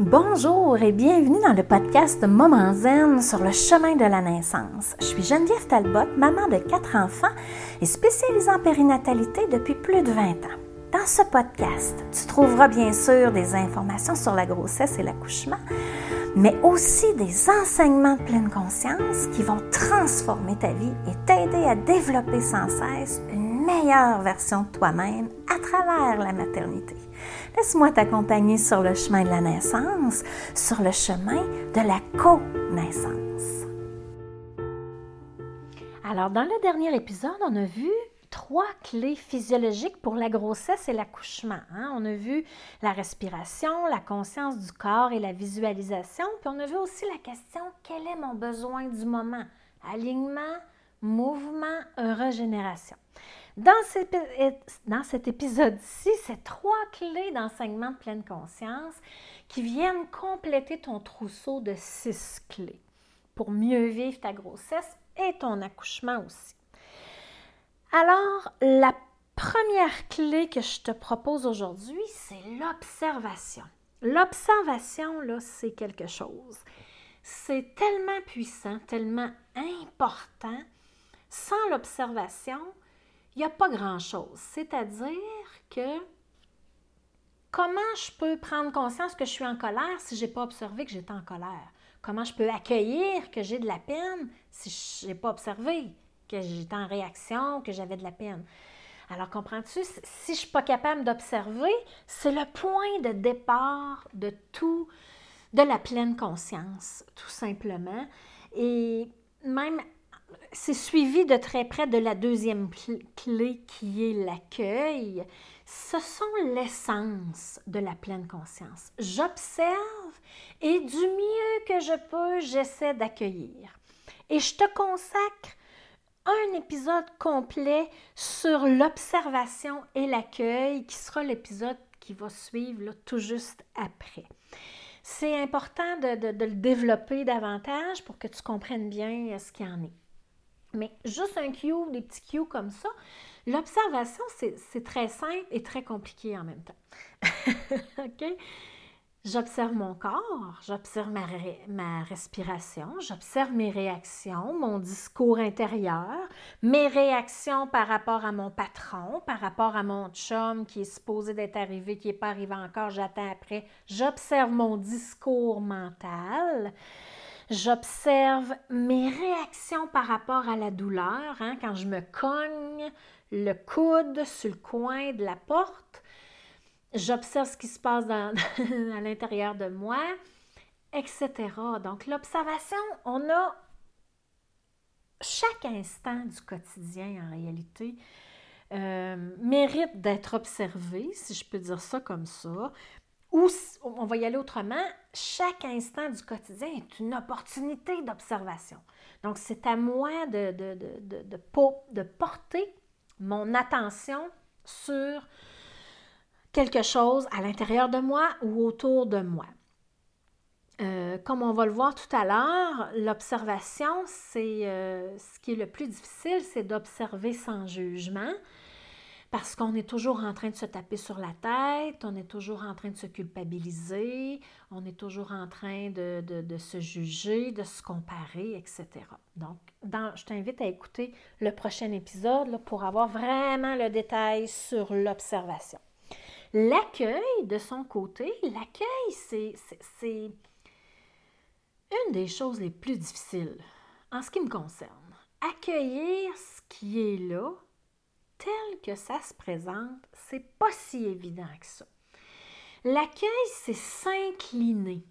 Bonjour et bienvenue dans le podcast Moment Zen sur le chemin de la naissance. Je suis Geneviève Talbot, maman de 4 enfants et spécialisée en périnatalité depuis plus de 20 ans. Dans ce podcast, tu trouveras bien sûr des informations sur la grossesse et l'accouchement, mais aussi des enseignements de pleine conscience qui vont transformer ta vie et t'aider à développer sans cesse une meilleure version de toi-même à travers la maternité. Laisse-moi t'accompagner sur le chemin de la naissance, sur le chemin de la co-naissance. Alors, dans le dernier épisode, on a vu 3 clés physiologiques pour la grossesse et l'accouchement. On a vu la respiration, la conscience du corps et la visualisation. Puis on a vu aussi la question « Quel est mon besoin du moment? » Alignement, mouvement, régénération. Dans cet épisode-ci, c'est 3 clés d'enseignement de pleine conscience qui viennent compléter ton trousseau de 6 clés pour mieux vivre ta grossesse et ton accouchement aussi. Alors, la première clé que je te propose aujourd'hui, c'est l'observation. L'observation, là, c'est quelque chose. C'est tellement puissant, tellement important. Sans l'observation, il n'y a pas grand-chose. C'est-à-dire que comment je peux prendre conscience que je suis en colère si je n'ai pas observé que j'étais en colère? Comment je peux accueillir que j'ai de la peine si je n'ai pas observé que j'étais en réaction, que j'avais de la peine? Alors, comprends-tu, si je ne suis pas capable d'observer, c'est le point de départ de tout, de la pleine conscience, tout simplement. Et même, c'est suivi de très près de la deuxième clé qui est l'accueil. Ce sont l'essence de la pleine conscience. J'observe et du mieux que je peux, j'essaie d'accueillir. Et je te consacre un épisode complet sur l'observation et l'accueil, qui sera l'épisode qui va suivre là, tout juste après. C'est important de le développer davantage pour que tu comprennes bien ce qu'il y en est. Mais juste un cue, des petits cues comme ça, l'observation, c'est très simple et très compliqué en même temps. OK? J'observe mon corps, j'observe ma respiration, j'observe mes réactions, mon discours intérieur, mes réactions par rapport à mon patron, par rapport à mon chum qui est supposé d'être arrivé, qui n'est pas arrivé encore, j'attends après. J'observe mon discours mental. J'observe mes réactions par rapport à la douleur, quand je me cogne le coude sur le coin de la porte. J'observe ce qui se passe à l'intérieur de moi, etc. Donc, l'observation, on a chaque instant du quotidien, en réalité, mérite d'être observé, si je peux dire ça comme ça. Ou, on va y aller autrement, chaque instant du quotidien est une opportunité d'observation. Donc, c'est à moi de porter mon attention sur quelque chose à l'intérieur de moi ou autour de moi. Comme on va le voir tout à l'heure, l'observation, c'est ce qui est le plus difficile, c'est d'observer sans jugement. Parce qu'on est toujours en train de se taper sur la tête, on est toujours en train de se culpabiliser, on est toujours en train de se juger, de se comparer, etc. Donc, je t'invite à écouter le prochain épisode là, pour avoir vraiment le détail sur l'observation. L'accueil, de son côté, l'accueil, c'est une des choses les plus difficiles en ce qui me concerne. Accueillir ce qui est là, tel que ça se présente, c'est pas si évident que ça. L'accueil, c'est s'incliner.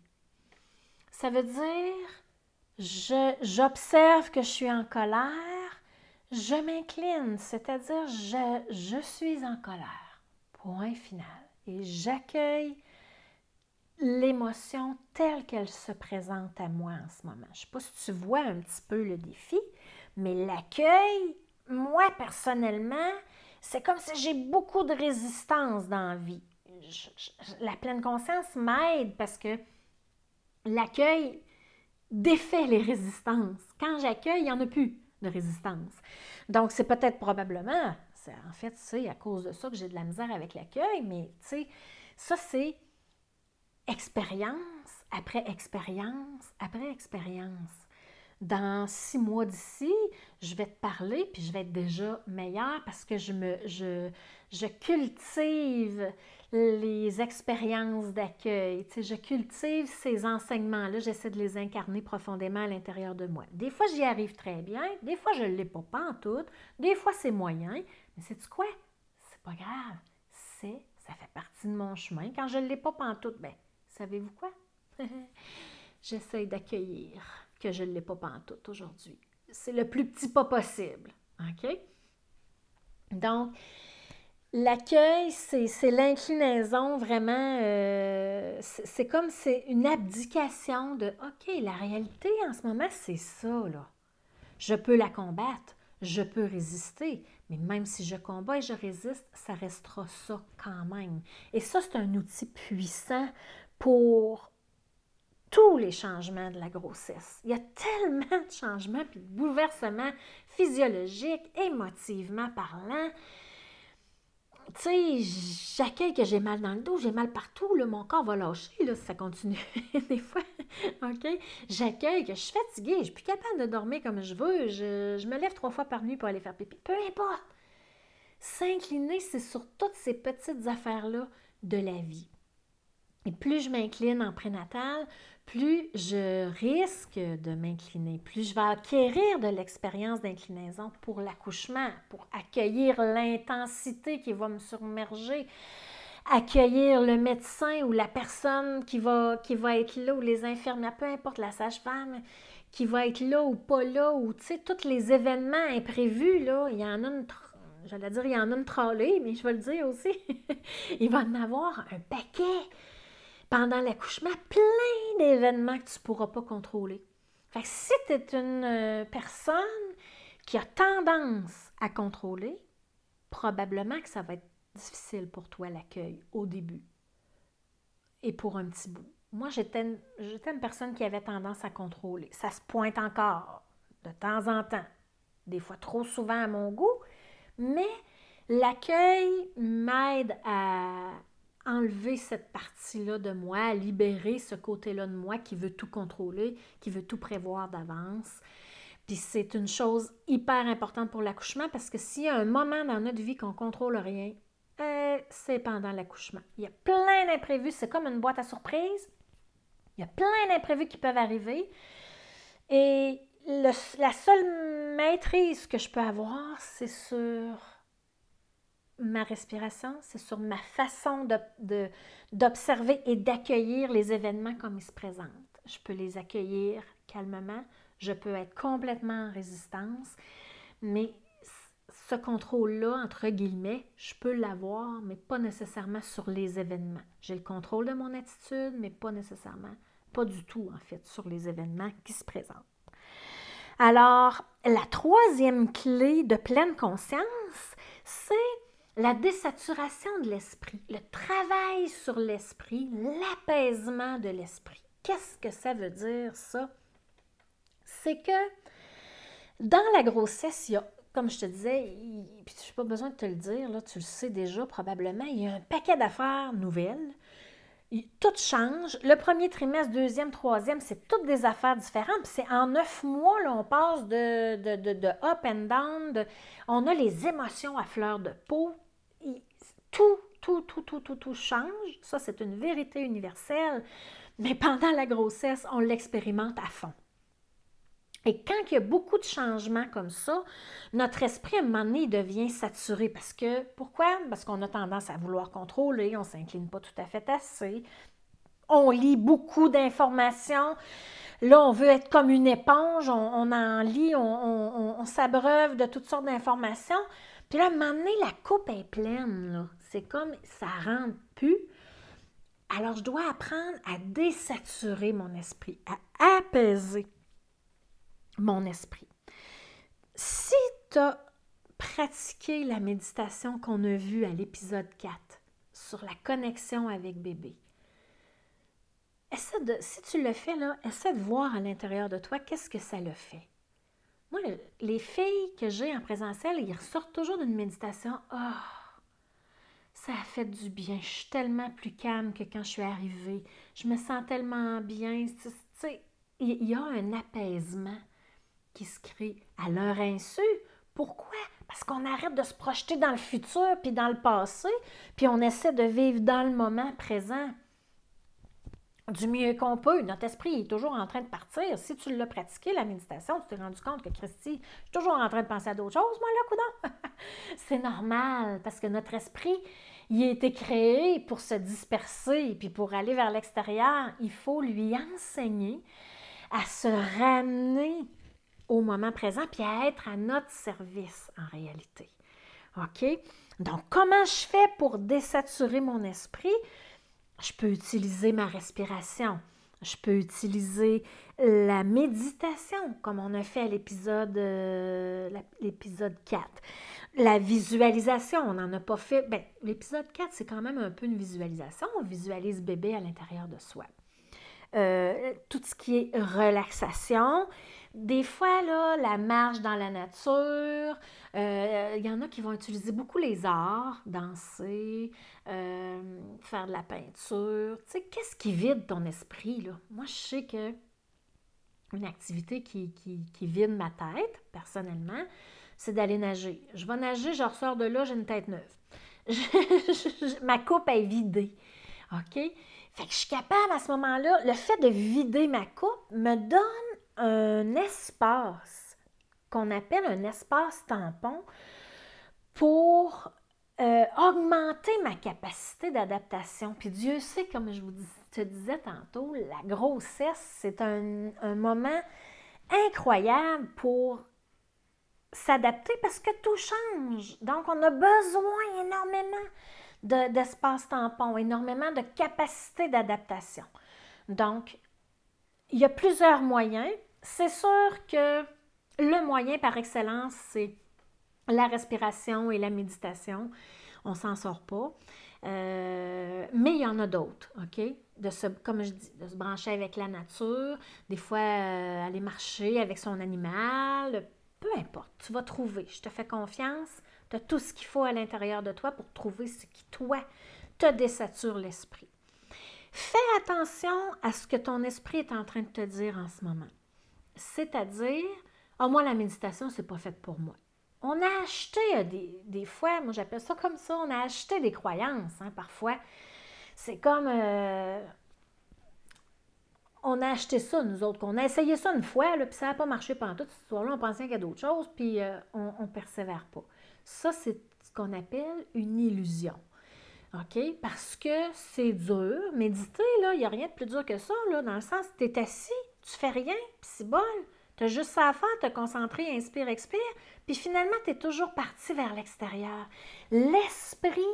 Ça veut dire, j'observe que je suis en colère, je m'incline, c'est-à-dire, je suis en colère. Point final. Et j'accueille l'émotion telle qu'elle se présente à moi en ce moment. Je sais pas si tu vois un petit peu le défi, mais l'accueil, moi, personnellement, c'est comme si j'ai beaucoup de résistance dans la vie. La pleine conscience m'aide parce que l'accueil défait les résistances. Quand j'accueille, il n'y en a plus de résistance. Donc, c'est peut-être probablement, c'est à cause de ça que j'ai de la misère avec l'accueil, mais tu sais, ça, c'est expérience après expérience après expérience. Dans 6 mois d'ici, je vais te parler puis je vais être déjà meilleure parce que je cultive les expériences d'accueil. Tu sais, je cultive ces enseignements-là, j'essaie de les incarner profondément à l'intérieur de moi. Des fois, j'y arrive très bien, des fois, je ne l'ai pas pantoute, des fois, c'est moyen. Mais sais-tu quoi? C'est pas grave. Ça fait partie de mon chemin. Quand je ne l'ai pas pantoute, bien, savez-vous quoi? J'essaie d'accueillir que je ne l'ai pas pantoute aujourd'hui. C'est le plus petit pas possible. OK? Donc, l'accueil, c'est l'inclinaison vraiment, c'est comme c'est une abdication de « OK, la réalité en ce moment, c'est ça, là. Je peux la combattre, je peux résister, mais même si je combats et je résiste, ça restera ça quand même. » Et ça, c'est un outil puissant pour tous les changements de la grossesse. Il y a tellement de changements puis de bouleversements physiologiques, émotivement parlant. Tu sais, j'accueille que j'ai mal dans le dos, j'ai mal partout, là, mon corps va lâcher, là, ça continue des fois, OK? J'accueille que je suis fatiguée, je ne suis plus capable de dormir comme je veux, je me lève 3 fois par nuit pour aller faire pipi, peu importe. S'incliner, c'est sur toutes ces petites affaires-là de la vie. Et plus je m'incline en prénatal, plus je risque de m'incliner, plus je vais acquérir de l'expérience d'inclinaison pour l'accouchement, pour accueillir l'intensité qui va me submerger, accueillir le médecin ou la personne qui va être là, ou les infirmières, peu importe, la sage-femme, qui va être là ou pas là, ou tu sais, tous les événements imprévus, là, il y en a une trollée, mais je vais le dire aussi, il va en avoir un paquet. Pendant l'accouchement, plein d'événements que tu ne pourras pas contrôler. Fait que si tu es une personne qui a tendance à contrôler, probablement que ça va être difficile pour toi l'accueil au début et pour un petit bout. Moi, j'étais une personne qui avait tendance à contrôler. Ça se pointe encore de temps en temps, des fois trop souvent à mon goût, mais l'accueil m'aide à enlever cette partie-là de moi, libérer ce côté-là de moi qui veut tout contrôler, qui veut tout prévoir d'avance. Puis c'est une chose hyper importante pour l'accouchement parce que s'il y a un moment dans notre vie qu'on ne contrôle rien, c'est pendant l'accouchement. Il y a plein d'imprévus, c'est comme une boîte à surprises. Il y a plein d'imprévus qui peuvent arriver. Et la seule maîtrise que je peux avoir, c'est sur ma respiration, c'est sur ma façon d'observer et d'accueillir les événements comme ils se présentent. Je peux les accueillir calmement, je peux être complètement en résistance, mais ce contrôle-là, entre guillemets, je peux l'avoir, mais pas nécessairement sur les événements. J'ai le contrôle de mon attitude, mais pas nécessairement, pas du tout en fait, sur les événements qui se présentent. Alors, la 3e clé de pleine conscience, c'est la désaturation de l'esprit, le travail sur l'esprit, l'apaisement de l'esprit. Qu'est-ce que ça veut dire, ça? C'est que dans la grossesse, il y a, comme je te disais, puis je n'ai pas besoin de te le dire, là, tu le sais déjà probablement, il y a un paquet d'affaires nouvelles. Tout change. Le premier trimestre, deuxième, troisième, c'est toutes des affaires différentes. Puis c'est en 9 mois, là, on passe de up and down. On a les émotions à fleur de peau. Tout change. Ça, c'est une vérité universelle. Mais pendant la grossesse, on l'expérimente à fond. Et quand il y a beaucoup de changements comme ça, notre esprit, à un moment donné, devient saturé. Parce que, pourquoi? Parce qu'on a tendance à vouloir contrôler, on ne s'incline pas tout à fait assez, on lit beaucoup d'informations, là, on veut être comme une éponge, on en lit, on s'abreuve de toutes sortes d'informations. Puis là, à un moment donné, la coupe est pleine, là. C'est comme, ça ne rentre plus. Alors, je dois apprendre à désaturer mon esprit, à apaiser mon esprit. Si tu as pratiqué la méditation qu'on a vue à l'épisode 4 sur la connexion avec bébé, si tu le fais, là, essaie de voir à l'intérieur de toi qu'est-ce que ça le fait. Moi, les filles que j'ai en présentiel, ils ressortent toujours d'une méditation. « Oh, ça a fait du bien. Je suis tellement plus calme que quand je suis arrivée. Je me sens tellement bien. Tu sais, il y a un apaisement qui se crée à leur insu. Pourquoi? Parce qu'on arrête de se projeter dans le futur puis dans le passé, puis on essaie de vivre dans le moment présent du mieux qu'on peut. Notre esprit est toujours en train de partir. Si tu l'as pratiqué, la méditation, tu t'es rendu compte que Christy, je suis toujours en train de penser à d'autres choses, moi, là, coudonc. C'est normal, parce que notre esprit, il a été créé pour se disperser, puis pour aller vers l'extérieur. Il faut lui enseigner à se ramener au moment présent, puis à être à notre service, en réalité. OK? Donc, comment je fais pour désaturer mon esprit? Je peux utiliser ma respiration. Je peux utiliser la méditation, comme on a fait à l'épisode 4. La visualisation, on n'en a pas fait. Bien, l'épisode 4, c'est quand même un peu une visualisation. On visualise bébé à l'intérieur de soi. Tout ce qui est relaxation. Des fois, là, la marche dans la nature, y en a qui vont utiliser beaucoup les arts, danser, faire de la peinture. Tu sais, qu'est-ce qui vide ton esprit, là? Moi, je sais que une activité qui vide ma tête, personnellement, c'est d'aller nager. Je vais nager, je ressors de là, j'ai une tête neuve. Ma coupe est vidée. OK? Fait que je suis capable à ce moment-là, le fait de vider ma coupe me donne un espace qu'on appelle un espace tampon pour augmenter ma capacité d'adaptation. Puis Dieu sait, comme je vous te disais tantôt, la grossesse, c'est un moment incroyable pour s'adapter parce que tout change. Donc, on a besoin énormément d'espace tampon, énormément de capacité d'adaptation. Donc, il y a plusieurs moyens. C'est sûr que le moyen par excellence, c'est la respiration et la méditation. On ne s'en sort pas. Mais il y en a d'autres, OK? Comme je dis, de se brancher avec la nature, des fois aller marcher avec son animal, peu importe, tu vas trouver. Je te fais confiance, tu as tout ce qu'il faut à l'intérieur de toi pour trouver ce qui, toi, te désature l'esprit. Fais attention à ce que ton esprit est en train de te dire en ce moment. C'est-à-dire, « Ah, moi, la méditation, c'est pas faite pour moi. » On a acheté des fois, moi j'appelle ça comme ça, on a acheté des croyances, hein, parfois. C'est comme, on a acheté ça, nous autres, qu'on a essayé ça une fois, là, puis ça n'a pas marché pendant toute cette histoire-là, on pensait qu'il y a d'autres choses, puis on ne persévère pas. Ça, c'est ce qu'on appelle une illusion. OK? Parce que c'est dur. Méditer, là, il n'y a rien de plus dur que ça, là, dans le sens, tu es assis, tu fais rien, puis c'est bon. Tu as juste ça à faire, te concentrer, inspire, expire, puis finalement, tu es toujours parti vers l'extérieur. L'esprit,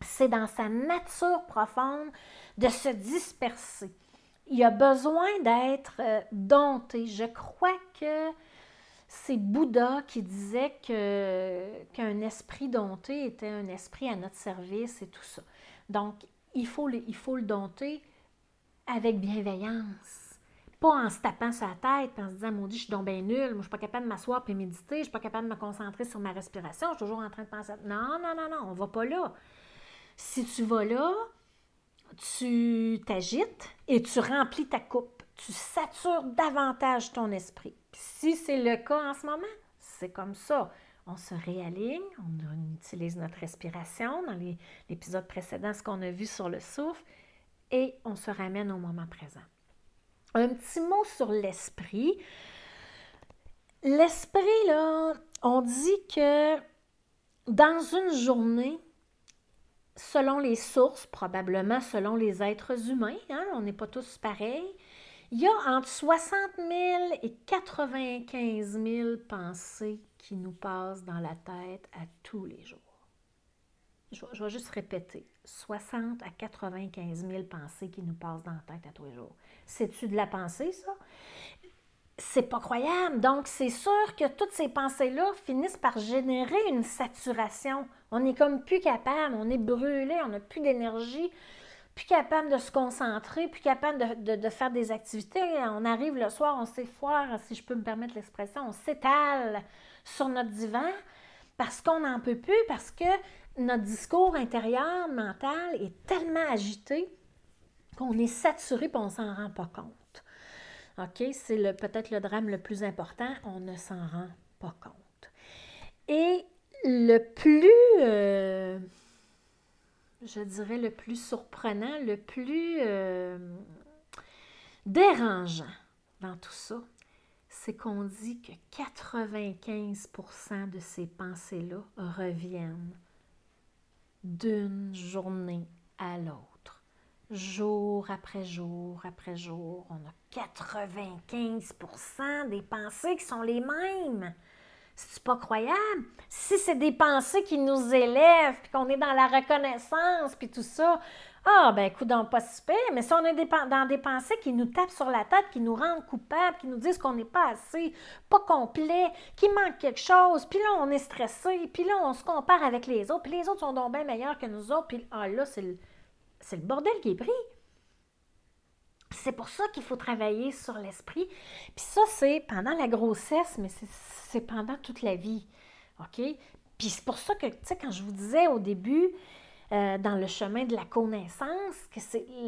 c'est dans sa nature profonde de se disperser. Il a besoin d'être dompté. Je crois que c'est Bouddha qui disait qu'un esprit dompté était un esprit à notre service et tout ça. Donc, il faut le dompter avec bienveillance. Pas en se tapant sur la tête, en se disant « Maudit, je suis donc bien nulle, moi, je ne suis pas capable de m'asseoir et méditer, je ne suis pas capable de me concentrer sur ma respiration, je suis toujours en train de penser à... » Non, non, non, non, on ne va pas là. Si tu vas là, tu t'agites et tu remplis ta coupe. Tu satures davantage ton esprit. Si c'est le cas en ce moment, c'est comme ça. On se réaligne, on utilise notre respiration dans l'épisode précédent, ce qu'on a vu sur le souffle, et on se ramène au moment présent. Un petit mot sur l'esprit. L'esprit, là, on dit que dans une journée, selon les sources, probablement selon les êtres humains, hein, on n'est pas tous pareils, il y a entre 60 000 et 95 000 pensées qui nous passent dans la tête à tous les jours. Je vais juste répéter. 60 à 95 000 pensées qui nous passent dans la tête à tous les jours. C'est-tu de la pensée, ça? C'est pas croyable. Donc, c'est sûr que toutes ces pensées-là finissent par générer une saturation. On n'est comme plus capable, on est brûlé, on n'a plus d'énergie. Plus capable de se concentrer, plus capable de faire des activités. On arrive le soir, on s'effoire, si je peux me permettre l'expression, on s'étale sur notre divan parce qu'on n'en peut plus, parce que notre discours intérieur, mental, est tellement agité qu'on est saturé et on ne s'en rend pas compte. OK? C'est peut-être le drame le plus important, on ne s'en rend pas compte. Et le plus surprenant, le plus dérangeant dans tout ça, c'est qu'on dit que 95% de ces pensées-là reviennent d'une journée à l'autre. Jour après jour après jour, on a 95% des pensées qui sont les mêmes. C'est pas croyable? Si c'est des pensées qui nous élèvent, puis qu'on est dans la reconnaissance, puis tout ça, coudonc, pas super. Mais si on est dans des pensées qui nous tapent sur la tête, qui nous rendent coupables, qui nous disent qu'on n'est pas assez, pas complet, qu'il manque quelque chose, puis là, on est stressé, puis là, on se compare avec les autres, puis les autres sont donc bien meilleurs que nous autres, puis là, c'est le bordel qui est pris. C'est pour ça qu'il faut travailler sur l'esprit. Puis ça, c'est pendant la grossesse, mais c'est pendant toute la vie. OK? Puis c'est pour ça que, tu sais, quand je vous disais au début, dans le chemin de la connaissance, que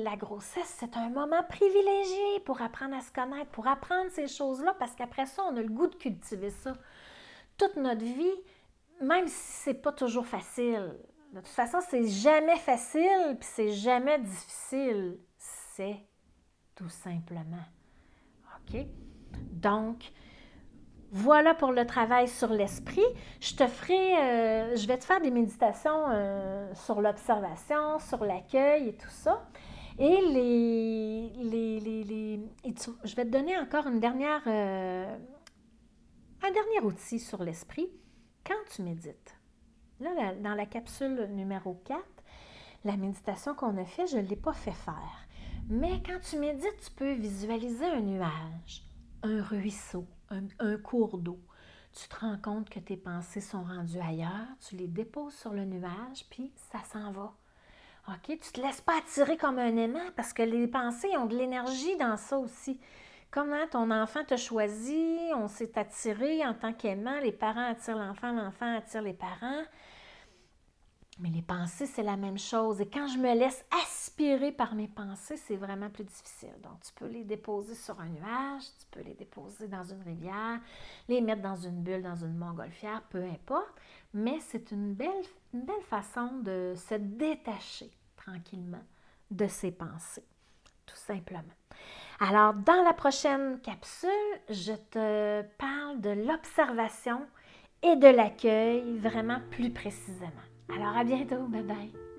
la grossesse, c'est un moment privilégié pour apprendre à se connaître, pour apprendre ces choses-là, parce qu'après ça, on a le goût de cultiver ça. Toute notre vie, même si c'est pas toujours facile. De toute façon, c'est jamais facile, puis c'est jamais difficile. C'est tout simplement. OK? Donc, voilà pour le travail sur l'esprit. Je vais te faire des méditations sur l'observation, sur l'accueil et tout ça. Et je vais te donner encore un dernier outil sur l'esprit. Quand tu médites, là, dans la capsule numéro 4, la méditation qu'on a faite, je ne l'ai pas fait faire. Mais quand tu médites, tu peux visualiser un nuage, un ruisseau, un cours d'eau. Tu te rends compte que tes pensées sont rendues ailleurs, tu les déposes sur le nuage, puis ça s'en va. OK? Tu ne te laisses pas attirer comme un aimant parce que les pensées ont de l'énergie dans ça aussi. Comment ton enfant t'a choisi, on s'est attiré en tant qu'aimant, les parents attirent l'enfant, l'enfant attire les parents. Mais les pensées, c'est la même chose. Et quand je me laisse aspirer par mes pensées, c'est vraiment plus difficile. Donc, tu peux les déposer sur un nuage, tu peux les déposer dans une rivière, les mettre dans une bulle, dans une montgolfière, peu importe. Mais c'est une belle façon de se détacher tranquillement de ses pensées, tout simplement. Alors, dans la prochaine capsule, je te parle de l'observation et de l'accueil vraiment plus précisément. Alors à bientôt, bye bye!